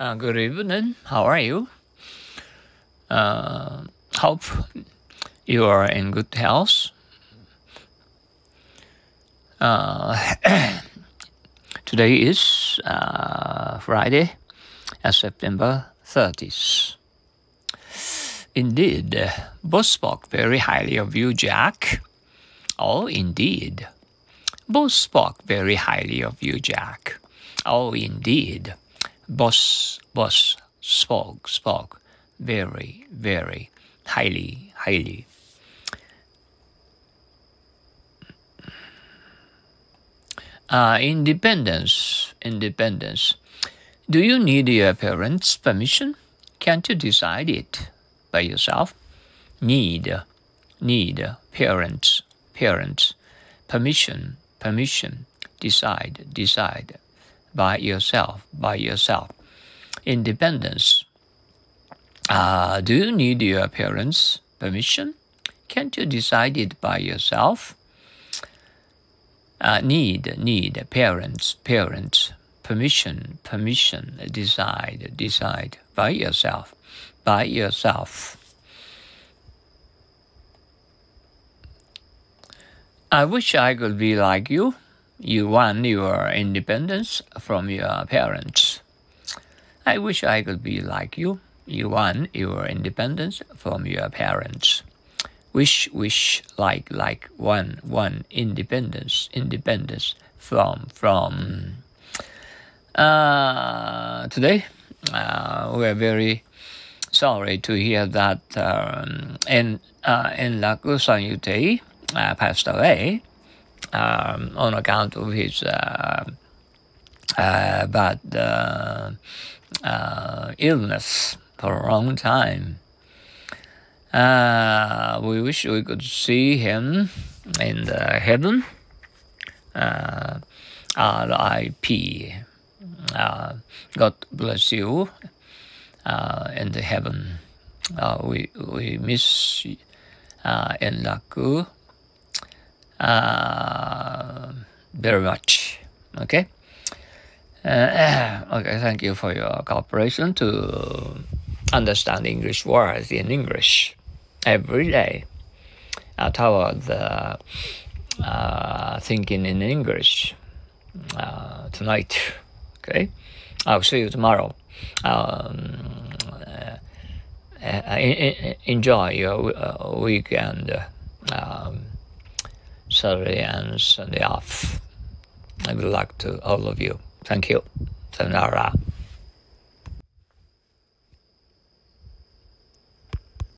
Good evening. How are you? Hope you are in good health. Today is Friday, September 30th. Indeed, both spoke very highly of you, Jack. Oh, indeed. Boss spoke very, very highly. Independence. Do you need your parents' permission? Can't you decide it by yourself? Need parents, permission, decide by yourself. Independence. Do you need your parents' permission? Can't you decide it by yourself? Need parents, permission, decide by yourself. I wish I could be like you. You won your independence from your parents. I wish I could be like you. You won your independence from your parents. Wish, like, one, independence, from. Today, we're very sorry to hear that Enraku-san Yutei passed away on account of his bad illness for a long time. We wish we could see him in the heaven. R.I.P. God bless you in the heaven. We miss Enraku very much. Okay. Okay. Thank you for your cooperation to understand English words in English. Every day toward the thinking in English tonight. Okay, I'll see you tomorrow. Enjoy your weekend, Saturday and Sunday off. Good luck to all of you. Thank you. Sayonara.